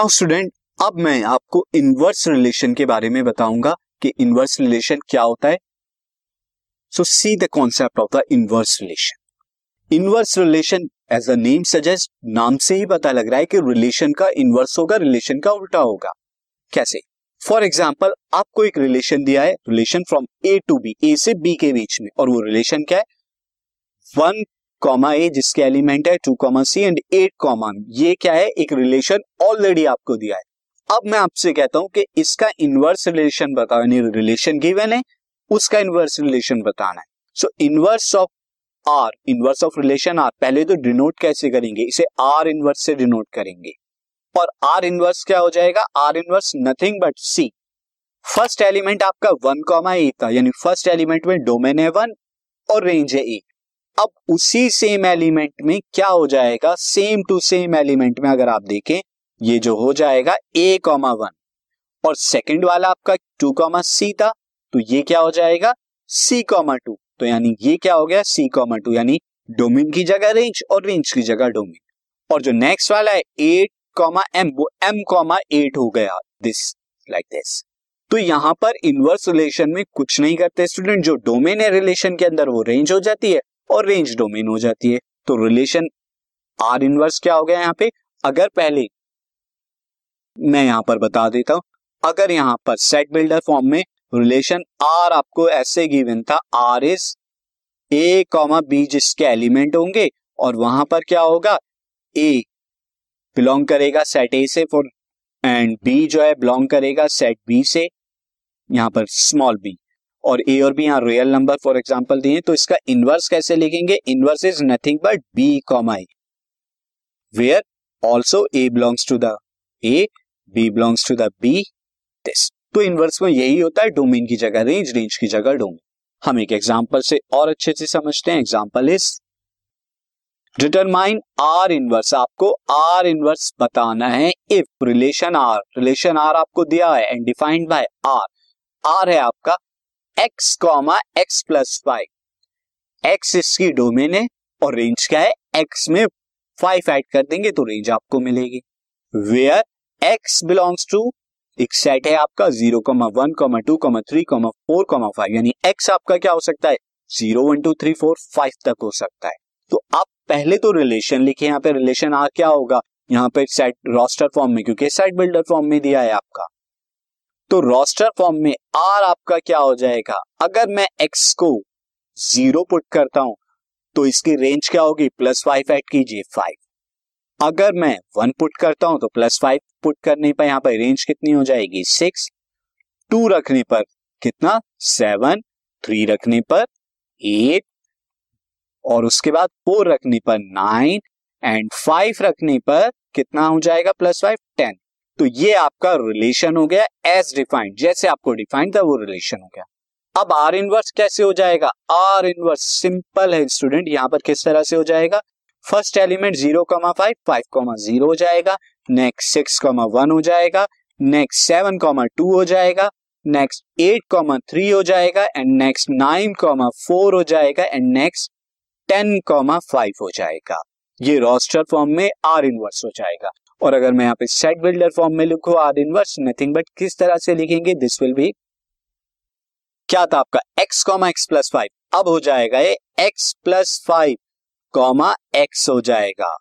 Now student, अब मैं आपको इनवर्स रिलेशन के बारे में बताऊंगा कि इनवर्स रिलेशन क्या होता है. So see the concept of the inverse relation. Inverse relation as a name suggest, नाम से ही पता लग रहा है कि रिलेशन का इनवर्स होगा, रिलेशन का उल्टा होगा. कैसे? फॉर एग्जाम्पल, आपको एक रिलेशन दिया है, relation from A to B, A से बी के बीच में, और वो रिलेशन क्या है? 1, A जिसके एलिमेंट है 2, C एंड 8, ये क्या है? एक रिलेशन ऑलरेडी आपको दिया है. अब मैं आपसे कहता हूं कि इसका इनवर्स रिलेशन बताओ, यानी रिलेशन गिवन है उसका इनवर्स रिलेशन बताना है. So inverse of R, inverse of relation R, पहले तो डिनोट कैसे करेंगे? इसे आर इनवर्स से डिनोट करेंगे. और आर इनवर्स क्या हो जाएगा? R inverse nothing but C. First element आपका 1, A था, यानी फर्स्ट एलिमेंट में डोमेन है 1 और रेंज है 8. अब उसी सेम एलिमेंट में क्या हो जाएगा? सेम टू सेम एलिमेंट में अगर आप देखें, ये जो हो जाएगा A, 1, और सेकंड वाला आपका 2, C था, तो ये क्या हो जाएगा? C, 2. तो यानी ये क्या हो गया? C, 2, यानी डोमेन की जगह रेंज और रेंज की जगह डोमेन. और जो नेक्स्ट वाला है 8, M, वो M, 8 हो गया, दिस लाइक दिस. तो यहाँ पर इनवर्स रिलेशन में कुछ नहीं करते स्टूडेंट, जो डोमेन है रिलेशन के अंदर वो रेंज हो जाती है और रेंज डोमेन हो जाती है. तो रिलेशन आर इनवर्स क्या हो गया यहाँ पे? अगर पहले मैं यहाँ पर बता देता हूं, अगर यहाँ पर सेट बिल्डर फॉर्म में रिलेशन आर आपको ऐसे गिवन था, आर इज A, B जिसके एलिमेंट होंगे, और वहां पर क्या होगा? A बिलोंग करेगा सेट A से फॉर, एंड B जो है बिलोंग करेगा सेट B से, यहाँ पर स्मॉल b, और ए और बी यहाँ रियल नंबर फॉर एग्जांपल दिए. तो इसका इनवर्स कैसे लिखेंगे? Inverse is nothing but B, A, where also A belongs to the A, B belongs to the B, this. तो इनवर्स में यही होता है, डोमेन की जगह रेंज, रेंज की जगह डोमेन. हम एक एग्जांपल से और अच्छे से समझते हैं. Example is determine R inverse. आपको आर इनवर्स बताना है if relation R, relation R आपको दिया है and defined by R. R है आपका X, X+5. X इसकी डोमेन है और रेंज क्या है? X में 5 ऐड कर देंगे तो रेंज आपको मिलेगी. वेयर X बिलोंग्स टू, एक सेट है आपका 0, 1, 2, 3, 4, 5, यानी X आपका क्या हो सकता है? 0, 1, 2, 3, 4, 5 तक हो सकता है. तो आप पहले तो रिलेशन लिखे, यहाँ पे रिलेशन आर क्या होगा? यहाँ पे सेट रोस्टर फॉर्म में, क्योंकि सेट बिल्डर फॉर्म में दिया है आपका, तो रोस्टर फॉर्म में आर आपका क्या हो जाएगा? अगर मैं एक्स को 0 पुट करता हूं तो इसकी रेंज क्या होगी? +5 ऐड कीजिए, 5. अगर मैं 1 पुट करता हूं तो +5 पुट करने पर यहाँ पर रेंज कितनी हो जाएगी? 6. 2 रखने पर कितना? 7. 3 रखने पर 8, और उसके बाद 4 रखने पर 9, एंड 5 रखने पर कितना हो जाएगा? +5, 10. तो ये आपका रिलेशन हो गया एज डिफाइंड, जैसे आपको डिफाइंड था वो रिलेशन हो गया. अब आर इनवर्स कैसे हो जाएगा? आर इनवर्स सिंपल है स्टूडेंट, यहाँ पर किस तरह से हो जाएगा? फर्स्ट एलिमेंट 0, 5, 5, 0 हो जाएगा, नेक्स्ट 6, 1 हो जाएगा, नेक्स्ट 7, 2 हो जाएगा, नेक्स्ट 8, 3 हो जाएगा, एंड नेक्स्ट 9, 4 हो जाएगा, एंड नेक्स्ट 10, 5 हो जाएगा. ये रोस्टर फॉर्म में आर इनवर्स हो जाएगा. और अगर मैं यहाँ पे सेट बिल्डर फॉर्म में लिखूं आर इनवर्स नथिंग बट, किस तरह से लिखेंगे? दिस विल बी क्या था आपका? X, X+5. अब हो जाएगा ये X+5, X हो जाएगा.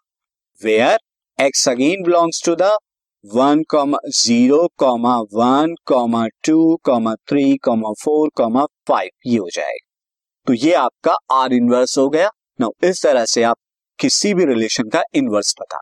Where X again belongs to the 1, 0, 1, 2, 3, 4, 5, ये हो जाएगा. तो ये आपका आर इनवर्स हो गया. नाउ इस तरह से आप किसी भी रिलेशन का इनवर्स पता.